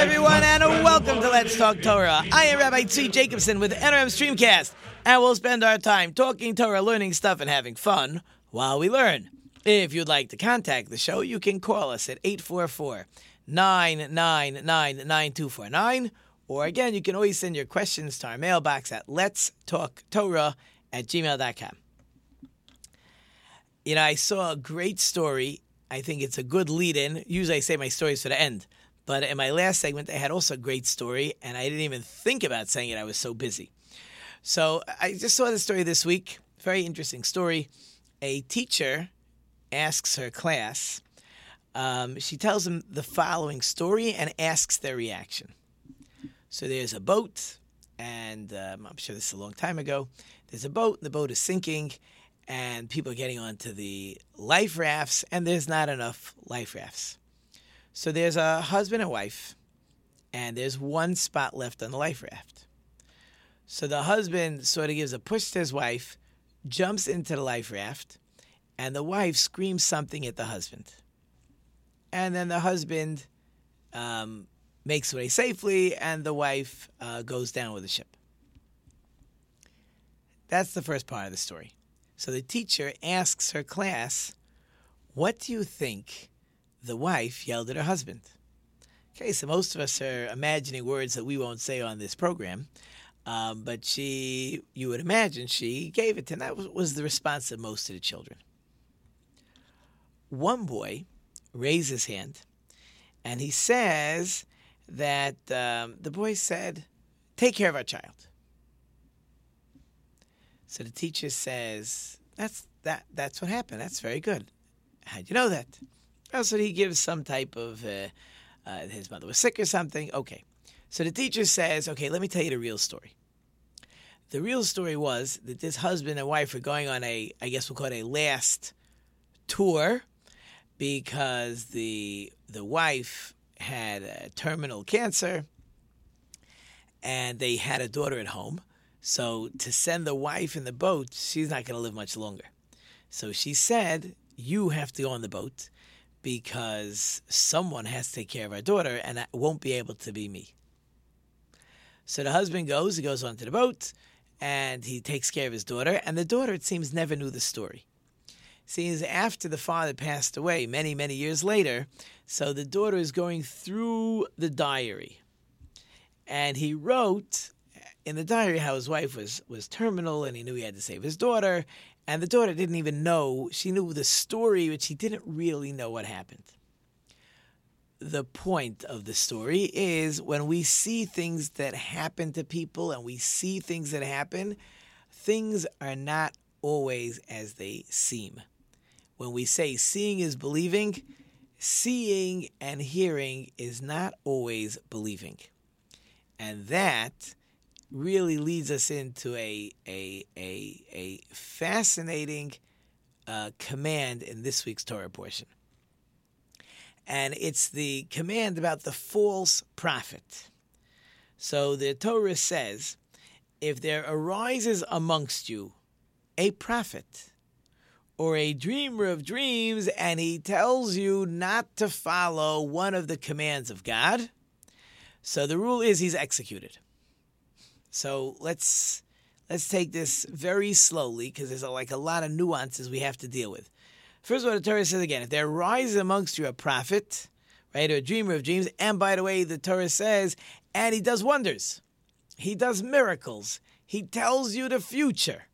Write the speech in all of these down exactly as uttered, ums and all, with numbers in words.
everyone, and welcome to Let's Talk Torah. I am Rabbi Tzvi Jacobson with N R M Streamcast, and we'll spend our time talking Torah, learning stuff, and having fun while we learn. If you'd like to contact the show, you can call us at eight four four, nine nine nine, nine two four nine, or again, you can always send your questions to our mailbox at letstalktorah at gmail dot com. You know, I saw a great story. I think it's a good lead-in. Usually I say my stories for the end. But in my last segment, I had also a great story, and I didn't even think about saying it. I was so busy. So I just saw the story this week. Very interesting story. A teacher asks her class. Um, she tells them the following story and asks their reaction. So there's a boat, and um, I'm sure this is a long time ago. There's a boat, and the boat is sinking, and people are getting onto the life rafts, and there's not enough life rafts. So there's a husband and wife, and there's one spot left on the life raft. So the husband sort of gives a push to his wife, jumps into the life raft, and the wife screams something at the husband. And then the husband um, makes away safely, and the wife uh, goes down with the ship. That's the first part of the story. So the teacher asks her class, what do you think the wife yelled at her husband? Okay, so most of us are imagining words that we won't say on this program, um, but she, you would imagine she gave it to him. That was the response of most of the children. One boy raised his hand, and he says that um, the boy said, take care of our child. So the teacher says, that's that. That's what happened. That's very good. How'd you know that? Well, so he gives some type of, uh, uh, his mother was sick or something. Okay. So the teacher says, okay, let me tell you the real story. The real story was that this husband and wife were going on a, I guess we'll call it a last tour, because the the wife had a terminal cancer and they had a daughter at home. So to send the wife in the boat, she's not going to live much longer. So she said, you have to go on the boat because someone has to take care of our daughter and it won't be able to be me. So the husband goes, he goes onto the boat and he takes care of his daughter. And the daughter, it seems, never knew the story. Seems after the father passed away many, many years later, so the daughter is going through the diary. And he wrote in the diary how his wife was, was terminal and he knew he had to save his daughter. And the daughter didn't even know. She knew the story, but she didn't really know what happened. The point of the story is when we see things that happen to people and we see things that happen, things are not always as they seem. When we say seeing is believing, seeing and hearing is not always believing. And that really leads us into a a a, a fascinating uh, command in this week's Torah portion. And it's the command about the false prophet. So the Torah says, if there arises amongst you a prophet or a dreamer of dreams and he tells you not to follow one of the commands of God, so the rule is he's executed. So let's let's take this very slowly because there's a, like a lot of nuances we have to deal with. First of all, the Torah says again, if there rises amongst you a prophet, right, or a dreamer of dreams, and by the way, the Torah says, and he does wonders, he does miracles, he tells you the future.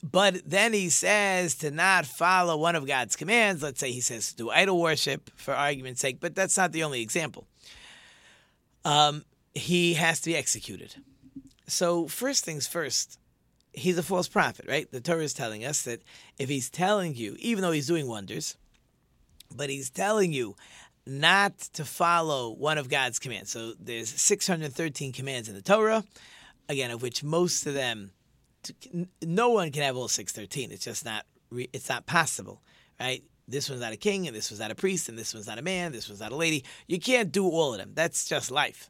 But then he says to not follow one of God's commands. Let's say he says to do idol worship for argument's sake, but that's not the only example. Um. He has to be executed. So first things first, he's a false prophet, right? The Torah is telling us that if he's telling you, even though he's doing wonders, but he's telling you, not to follow one of God's commands. So there's six hundred thirteen commands in the Torah, again, of which most of them, no one can have all six hundred thirteen. It's just not, it's not possible, right? This one's not a king, and this one's not a priest, and this one's not a man, this one's not a lady. You can't do all of them. That's just life.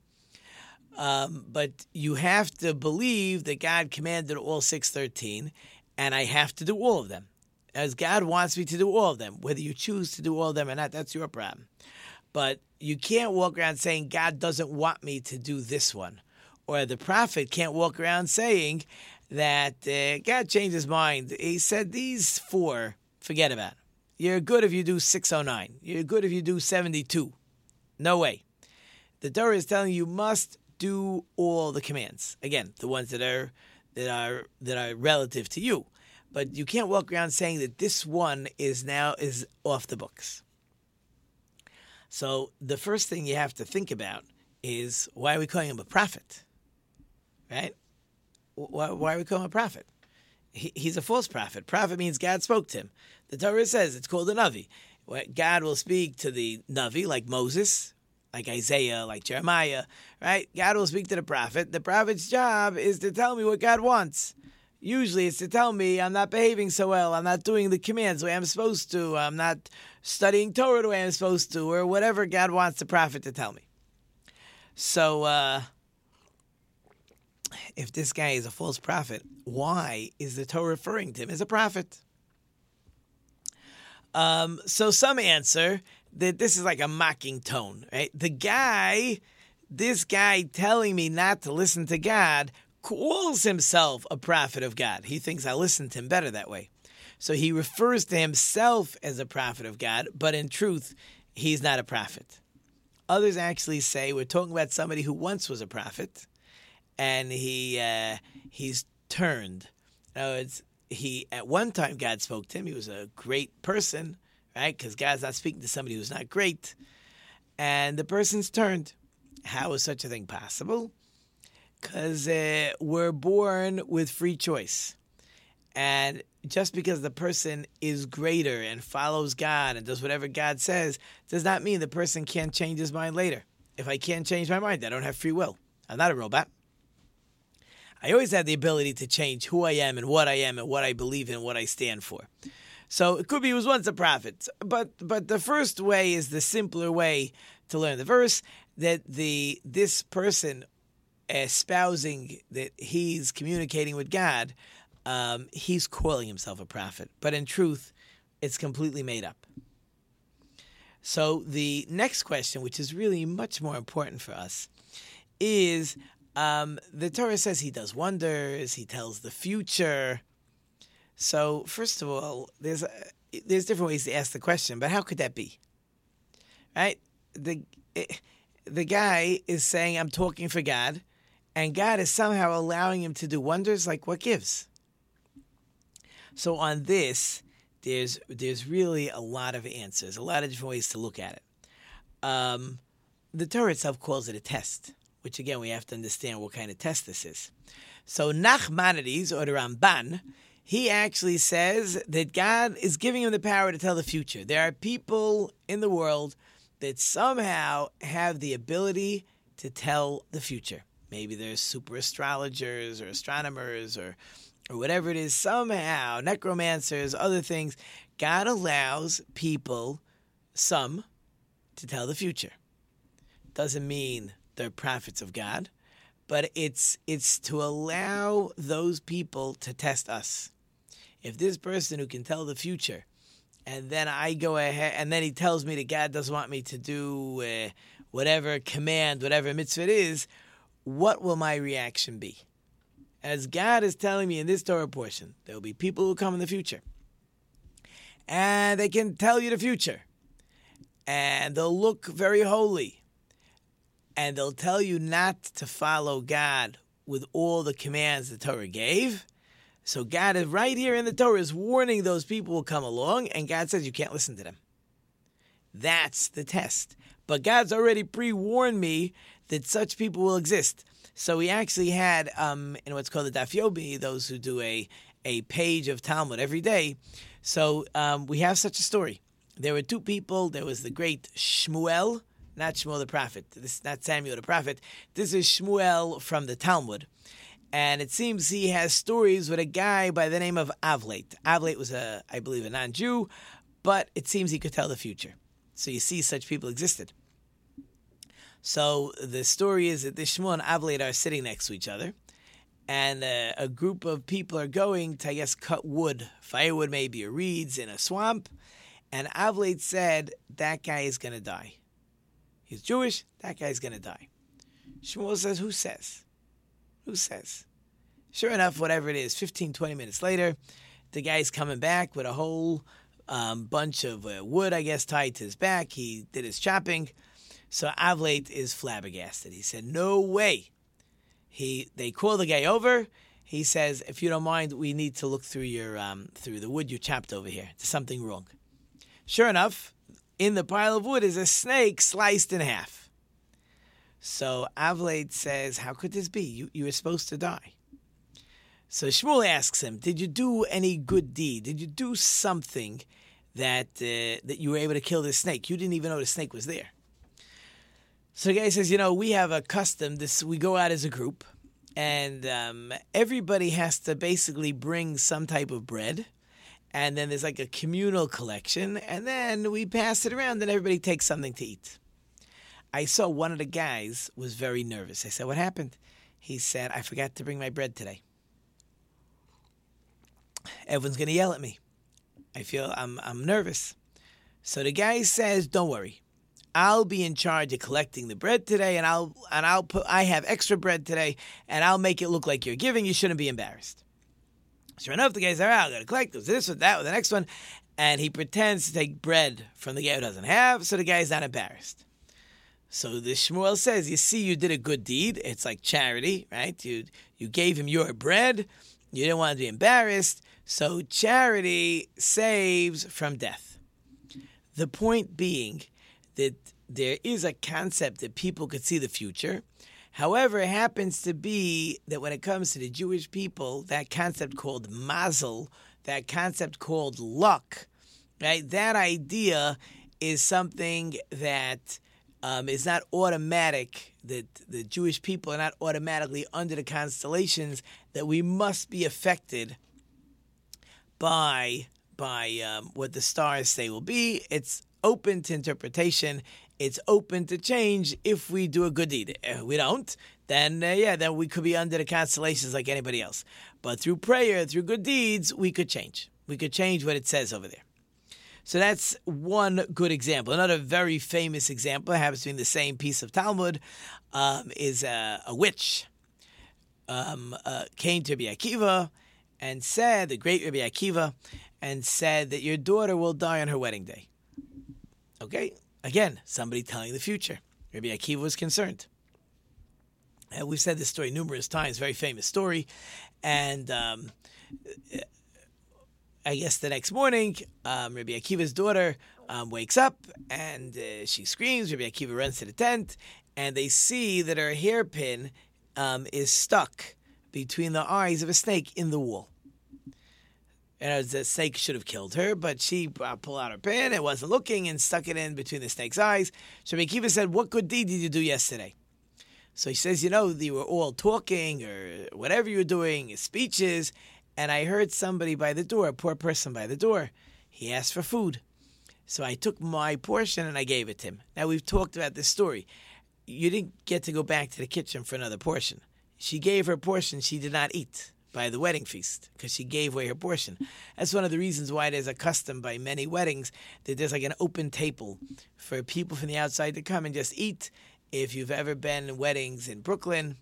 Um, but you have to believe that God commanded all six hundred thirteen, and I have to do all of them, as God wants me to do all of them. Whether you choose to do all of them or not, that's your problem. But you can't walk around saying, God doesn't want me to do this one. Or the prophet can't walk around saying that uh, God changed his mind. He said, these four, forget about it. You're good if you do six oh nine. You're good if you do seventy-two. No way. The Torah is telling you, you must do all the commands. Again, the ones that are that are that are relative to you. But you can't walk around saying that this one is now is off the books. So the first thing you have to think about is, why are we calling him a prophet? Right? Why, why are we calling him a prophet? He, he's a false prophet. Prophet means God spoke to him. The Torah says it's called a Navi. God will speak to the Navi, like Moses, like Isaiah, like Jeremiah, right? God will speak to the prophet. The prophet's job is to tell me what God wants. Usually it's to tell me I'm not behaving so well, I'm not doing the commands the way I'm supposed to, I'm not studying Torah the way I'm supposed to, or whatever God wants the prophet to tell me. So uh, if this guy is a false prophet, why is the Torah referring to him as a prophet? Um, so some answer that this is like a mocking tone, right? The guy, this guy telling me not to listen to God, calls himself a prophet of God. He thinks I listen to him better that way. So he refers to himself as a prophet of God, but in truth, he's not a prophet. Others actually say we're talking about somebody who once was a prophet, and he uh, he's turned. In other words, he, at one time God spoke to him. He was a great person, right? Because God's not speaking to somebody who's not great. And the person's turned. How is such a thing possible? Because uh, we're born with free choice. And just because the person is greater and follows God and does whatever God says, does not mean the person can't change his mind later. If I can't change my mind, I don't have free will. I'm not a robot. I always have the ability to change who I am and what I am and what I believe in and what I stand for. So it could be he was once a prophet. But but the first way is the simpler way to learn the verse, that the this person espousing that he's communicating with God, um, he's calling himself a prophet. But in truth, it's completely made up. So the next question, which is really much more important for us, is um, the Torah says he does wonders, he tells the future. So first of all, there's, a, there's different ways to ask the question, but how could that be? Right? The, it, the guy is saying, I'm talking for God, and God is somehow allowing him to do wonders. Like, what gives? So on this, there's there's really a lot of answers, a lot of different ways to look at it. Um, the Torah itself calls it a test, which, again, we have to understand what kind of test this is. So Nachmanides, or the Ramban, he actually says that God is giving him the power to tell the future. There are people in the world that somehow have the ability to tell the future. Maybe they're super astrologers or astronomers or, or whatever it is, somehow, necromancers, other things. God allows people, some, to tell the future. Doesn't mean they're prophets of God, but it's it's to allow those people to test us. If this person who can tell the future, and then I go ahead, and then he tells me that God doesn't want me to do uh, whatever command, whatever mitzvah it is, what will my reaction be? As God is telling me in this Torah portion, there will be people who come in the future, and they can tell you the future, and they'll look very holy, and they'll tell you not to follow God with all the commands the Torah gave. So God is right here in the Torah is warning those people will come along, and God says you can't listen to them. That's the test. But God's already pre-warned me that such people will exist. So we actually had, um, in what's called the Daf Yomi, those who do a, a page of Talmud every day. So um, we have such a story there were two people. There was the great Shmuel, not Shmuel the prophet. This is not Samuel the prophet. This is Shmuel from the Talmud. And it seems he has stories with a guy by the name of Avlat. Avlat was, a, I believe, a non-Jew, but it seems he could tell the future. So you see such people existed. So the story is that this Shmuel and Avlat are sitting next to each other, and a, a group of people are going to, I guess, cut wood, firewood maybe, or reeds in a swamp. And Avlat said, that guy is going to die. He's Jewish, that guy's going to die. Shmuel says, who says? Who says? Sure enough, whatever it is, fifteen, twenty minutes later, the guy's coming back with a whole um, bunch of uh, wood, I guess, tied to his back. He did his chopping. So Avlat is flabbergasted. He said, no way. He They call the guy over. He says, if you don't mind, we need to look through your um, through the wood you chopped over here. There's something wrong. Sure enough, in the pile of wood is a snake sliced in half. So Avlat says, how could this be? You you were supposed to die. So Shmuel asks him, did you do any good deed? Did you do something that uh, that you were able to kill this snake? You didn't even know the snake was there. So the guy says, you know, we have a custom. This we go out as a group, and um, everybody has to basically bring some type of bread. And then there's like a communal collection, and then we pass it around, and everybody takes something to eat. I saw one of the guys was very nervous. I said, what happened? He said, I forgot to bring my bread today. Everyone's going to yell at me. I feel I'm I'm nervous. So the guy says, don't worry. I'll be in charge of collecting the bread today, and I'll and I'll put I have extra bread today, and I'll make it look like you're giving. You shouldn't be embarrassed. Sure enough, the guy says, all right, I'm going to collect this, this, that, or the next one. And he pretends to take bread from the guy who doesn't have, so the guy's not embarrassed. So the Shmuel says, you see, you did a good deed. It's like charity, right? You you gave him your bread. You didn't want to be embarrassed. So charity saves from death. The point being that there is a concept that people could see the future. However, it happens to be that when it comes to the Jewish people, that concept called mazel, that concept called luck, right? That idea is something that... Um, it's not automatic that the Jewish people are not automatically under the constellations that we must be affected by by um, what the stars say will be. It's open to interpretation. It's open to change if we do a good deed. If we don't, then uh, yeah, then we could be under the constellations like anybody else. But through prayer, through good deeds, we could change. We could change what it says over there. So that's one good example. Another very famous example, happens to be in the same piece of Talmud, um, is a, a witch um, uh, came to Rabbi Akiva and said, the great Rabbi Akiva, and said that your daughter will die on her wedding day. Okay, again, somebody telling the future. Rabbi Akiva was concerned. And we've said this story numerous times, very famous story. And... Um, I guess the next morning, um, Rabbi Akiva's daughter um, wakes up and uh, she screams. Rabbi Akiva runs to the tent and they see that her hairpin um, is stuck between the eyes of a snake in the wall. And the snake should have killed her, but she uh, pulled out her pin and wasn't looking and stuck it in between the snake's eyes. So Rabbi Akiva said, what good deed did you do yesterday? So he says, you know, you were all talking or whatever you were doing, speeches, and I heard somebody by the door, a poor person by the door. He asked for food. So I took my portion and I gave it to him. Now, we've talked about this story. You didn't get to go back to the kitchen for another portion. She gave her portion she did not eat by the wedding feast because she gave away her portion. That's one of the reasons why there's a custom by many weddings that there's like an open table for people from the outside to come and just eat. If you've ever been in weddings in Brooklyn...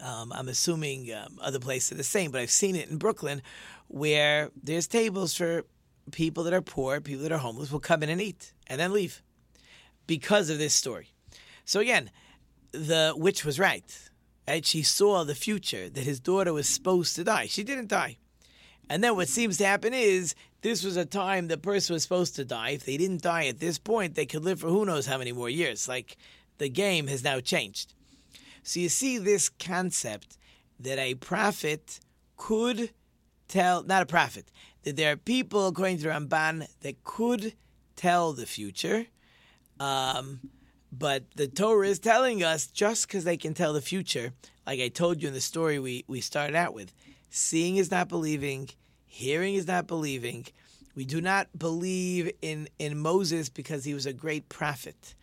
Um, I'm assuming um, other places are the same, but I've seen it in Brooklyn where there's tables for people that are poor, people that are homeless will come in and eat and then leave because of this story. So again, the witch was right. right? She saw the future that his daughter was supposed to die. She didn't die. And then what seems to happen is this was a time the person was supposed to die. If they didn't die at this point, they could live for who knows how many more years. Like the game has now changed. So you see this concept that a prophet could tell, not a prophet, that there are people, according to the Ramban, that could tell the future. Um, but the Torah is telling us, just because they can tell the future, like I told you in the story we, we started out with, seeing is not believing, hearing is not believing. We do not believe in, in Moses because he was a great prophet.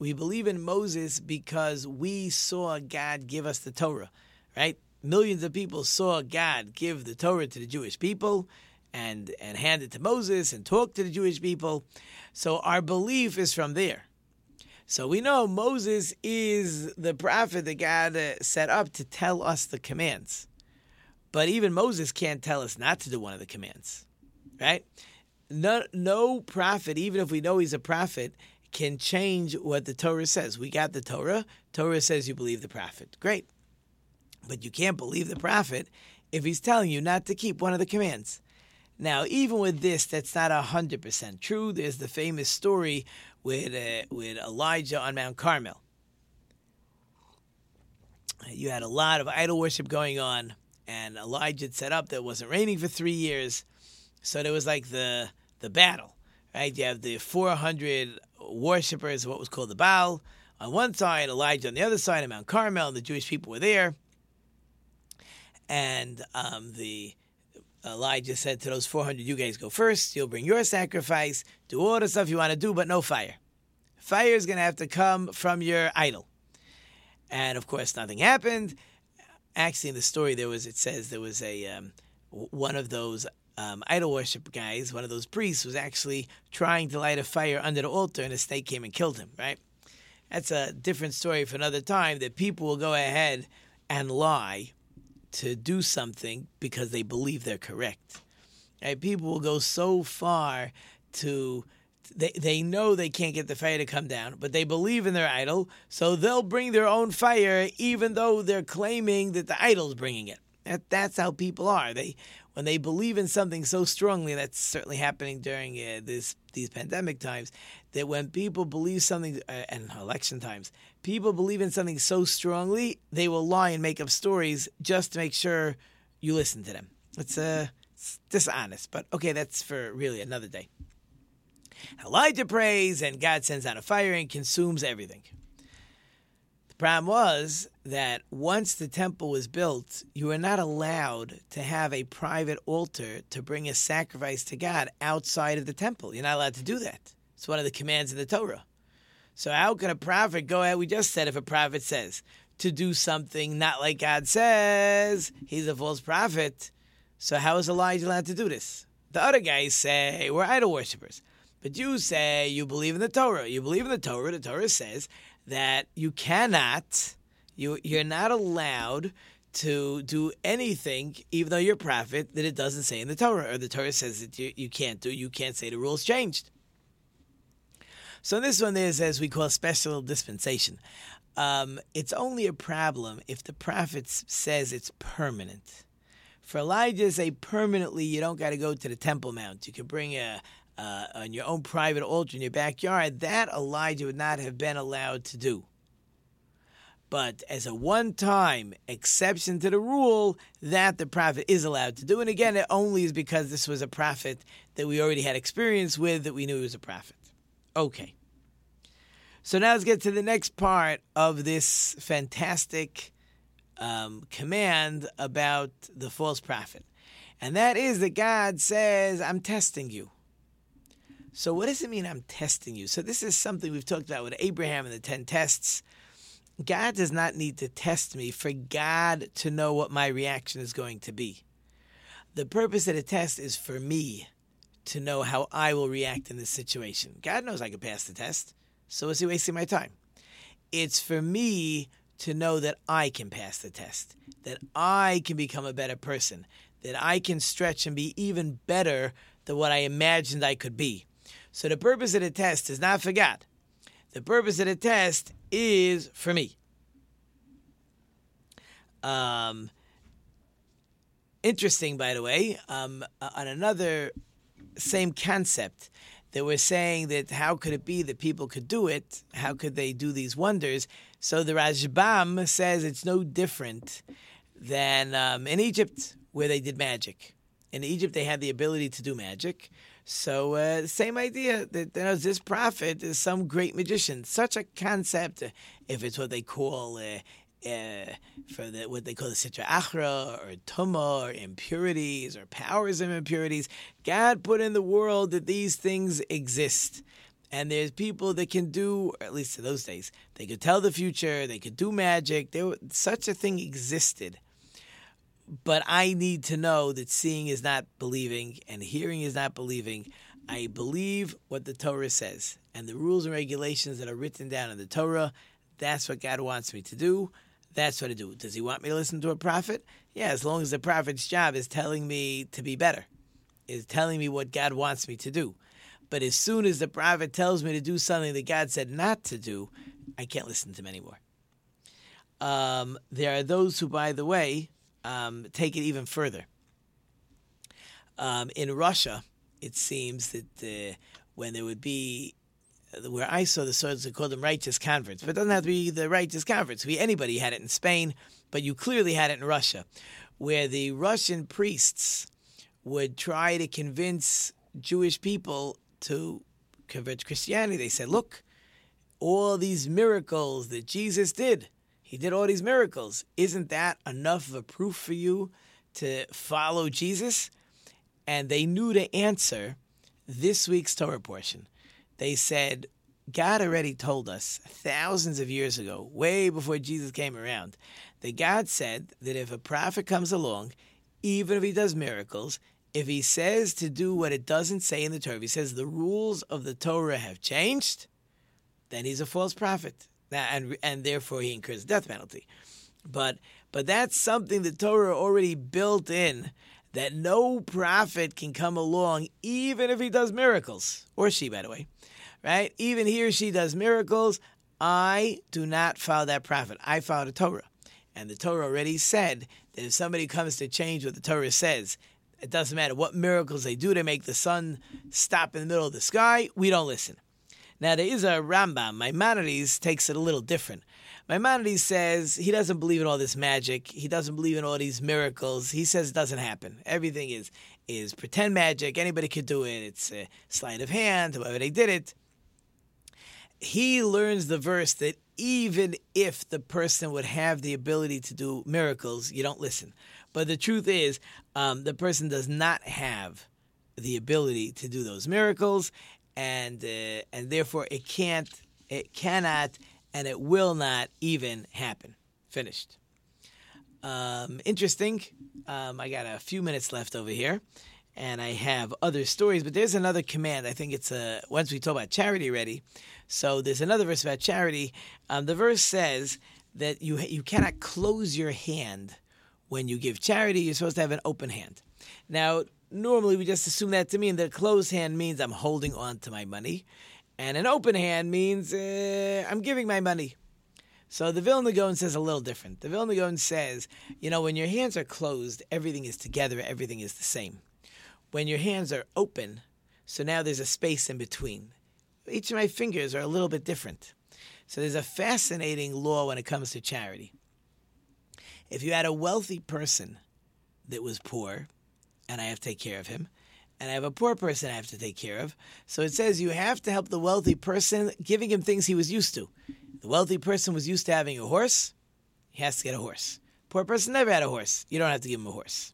We believe in Moses because we saw God give us the Torah, right? Millions of people saw God give the Torah to the Jewish people and, and hand it to Moses and talk to the Jewish people. So our belief is from there. So we know Moses is the prophet that God set up to tell us the commands. But even Moses can't tell us not to do one of the commands, right? No, no prophet, even if we know he's a prophet, can change what the Torah says. We got the Torah. Torah says you believe the prophet. Great. But you can't believe the prophet if he's telling you not to keep one of the commands. Now, even with this, that's not one hundred percent true. There's the famous story with uh, with Elijah on Mount Carmel. You had a lot of idol worship going on, and Elijah had set up that it wasn't raining for three years. So there was like the the battle, right? You have the four hundred worshippers of what was called the Baal on one side, Elijah on the other side of Mount Carmel, and the Jewish people were there. And um, the Elijah said to those four hundred, you guys go first, you'll bring your sacrifice, do all the stuff you want to do, but no fire. Fire is going to have to come from your idol. And, of course, nothing happened. Actually, in the story, there was it says there was a um, one of those Um, idol worship guys, one of those priests, was actually trying to light a fire under the altar, and a snake came and killed him, right? That's a different story for another time, that people will go ahead and lie to do something because they believe they're correct. Right? People will go so far to, they, they know they can't get the fire to come down, but they believe in their idol, so they'll bring their own fire even though they're claiming that the idol's bringing it. That, that's how people are. They When they believe in something so strongly, that's certainly happening during uh, this these pandemic times, that when people believe something, uh, and election times, people believe in something so strongly, they will lie and make up stories just to make sure you listen to them. It's, uh, it's dishonest, but okay, that's for really another day. Elijah prays, and God sends out a fire and consumes everything. The problem was that once the temple was built, you were not allowed to have a private altar to bring a sacrifice to God outside of the temple. You're not allowed to do that. It's one of the commands of the Torah. So how can a prophet go ahead? We just said if a prophet says to do something not like God says, he's a false prophet. So how is Elijah allowed to do this? The other guys say we're idol worshippers. But you say you believe in the Torah. You believe in the Torah. The Torah says that you cannot, you, you're not allowed to do anything, even though you're a prophet, that it doesn't say in the Torah, or the Torah says that you, you can't do, you can't say the rules changed. So this one is, as we call, special dispensation. Um, it's only a problem if the prophet says it's permanent. For Elijah, say permanently, you don't got to go to the Temple Mount. You can bring a Uh, on your own private altar in your backyard, that Elijah would not have been allowed to do. But as a one-time exception to the rule, that the prophet is allowed to do. And again, it only is because this was a prophet that we already had experience with, that we knew he was a prophet. Okay. So now let's get to the next part of this fantastic um, command about the false prophet. And that is that God says, I'm testing you. So what does it mean, I'm testing you? So this is something we've talked about with Abraham and the ten tests. God does not need to test me for God to know what my reaction is going to be. The purpose of the test is for me to know how I will react in this situation. God knows I can pass the test, so is he wasting my time? It's for me to know that I can pass the test, that I can become a better person, that I can stretch and be even better than what I imagined I could be. So the purpose of the test is not for God. The purpose of the test is for me. Um, interesting, by the way, um, on another same concept, they were saying that how could it be that people could do it? How could they do these wonders? So the Rajbaam says it's no different than um, in Egypt where they did magic. In Egypt, they had the ability to do magic. So uh, same idea that you know, this prophet is some great magician. Such a concept, if it's what they call uh, uh, for the, what they call the sitra achra or tumah or impurities or powers of impurities, God put in the world that these things exist. And there's people that can do, or at least in those days, they could tell the future, they could do magic. There, such a thing existed. But I need to know that seeing is not believing and hearing is not believing. I believe what the Torah says. And the rules and regulations that are written down in the Torah, that's what God wants me to do. That's what I do. Does he want me to listen to a prophet? Yeah, as long as the prophet's job is telling me to be better, is telling me what God wants me to do. But as soon as the prophet tells me to do something that God said not to do, I can't listen to him anymore. Um, there are those who, by the way, um, take it even further. Um, in Russia, it seems that uh, when there would be, where I saw the sorts that called them righteous converts, but it doesn't have to be the righteous converts. We, anybody had it in Spain, but you clearly had it in Russia, where the Russian priests would try to convince Jewish people to convert to Christianity. They said, look, all these miracles that Jesus did, he did all these miracles. Isn't that enough of a proof for you to follow Jesus? And they knew to answer this week's Torah portion. They said, God already told us thousands of years ago, way before Jesus came around, that God said that if a prophet comes along, even if he does miracles, if he says to do what it doesn't say in the Torah, if he says the rules of the Torah have changed, then he's a false prophet. Now, and and therefore he incurs the death penalty. But but that's something the Torah already built in, that no prophet can come along even if he does miracles, or she, by the way, right? Even he or she does miracles, I do not follow that prophet. I follow the Torah. And the Torah already said that if somebody comes to change what the Torah says, it doesn't matter what miracles they do to make the sun stop in the middle of the sky. We don't listen. Now, there is a Rambam. Maimonides takes it a little different. Maimonides says he doesn't believe in all this magic. He doesn't believe in all these miracles. He says it doesn't happen. Everything is is pretend magic. Anybody could do it. It's a sleight of hand. Whoever they did it. He learns the verse that even if the person would have the ability to do miracles, you don't listen. But the truth is, um, the person does not have the ability to do those miracles, and uh, and therefore it can't, it cannot, and it will not even happen. Finished. Um, interesting. Um, I got a few minutes left over here, and I have other stories. But there's another command. I think it's a once we talk about charity already. So there's another verse about charity. Um, the verse says that you you cannot close your hand. When you give charity, you're supposed to have an open hand. Now, normally we just assume that to mean that a closed hand means I'm holding on to my money, and an open hand means uh, I'm giving my money. So the Vilna Gaon says a little different. The Vilna Gaon says, you know, when your hands are closed, everything is together, everything is the same. When your hands are open, so now there's a space in between. Each of my fingers are a little bit different. So there's a fascinating law when it comes to charity. If you had a wealthy person that was poor, and I have to take care of him, and I have a poor person I have to take care of, so it says you have to help the wealthy person, giving him things he was used to. The wealthy person was used to having a horse. He has to get a horse. Poor person never had a horse. You don't have to give him a horse.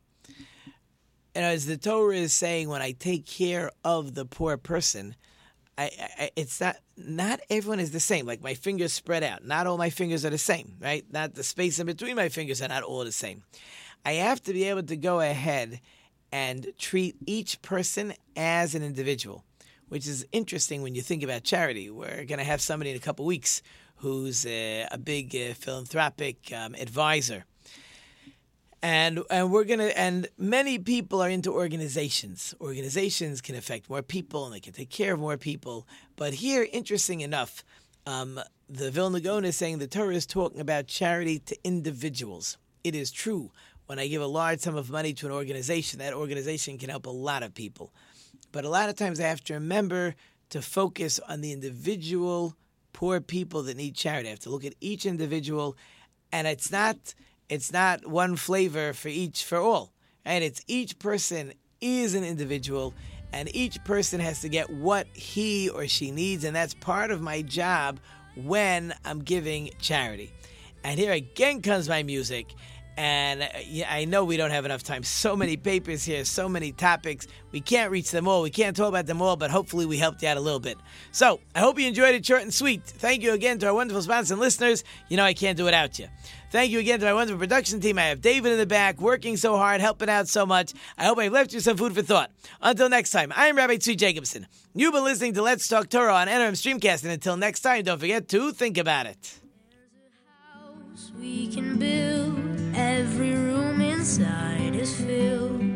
And as the Torah is saying, when I take care of the poor person, I, I, it's not, not everyone is the same. Like my fingers spread out. Not all my fingers are the same, right? Not the space in between my fingers are not all the same. I have to be able to go ahead and treat each person as an individual, which is interesting when you think about charity. We're going to have somebody in a couple of weeks who's a, a big uh, philanthropic um, advisor. And and we're gonna and many people are into organizations. Organizations can affect more people, and they can take care of more people. But here, interesting enough, um, the Vilna Gaon is saying the Torah is talking about charity to individuals. It is true. When I give a large sum of money to an organization, that organization can help a lot of people. But a lot of times, I have to remember to focus on the individual poor people that need charity. I have to look at each individual, and it's not. It's not one flavor for each, for all. Right? It's each person is an individual, and each person has to get what he or she needs, and that's part of my job when I'm giving charity. And here again comes my music, and I know we don't have enough time. So many papers here, so many topics. We can't reach them all. We can't talk about them all, but hopefully we helped you out a little bit. So I hope you enjoyed it short and sweet. Thank you again to our wonderful sponsors and listeners. You know I can't do without you. Thank you again to my wonderful production team. I have David in the back, working so hard, helping out so much. I hope I've left you some food for thought. Until next time, I'm Rabbi Tzvi Jacobson. You've been listening to Let's Talk Torah on N R M Streamcast, and until next time, don't forget to think about it. There's a house we can build. Every room inside is filled.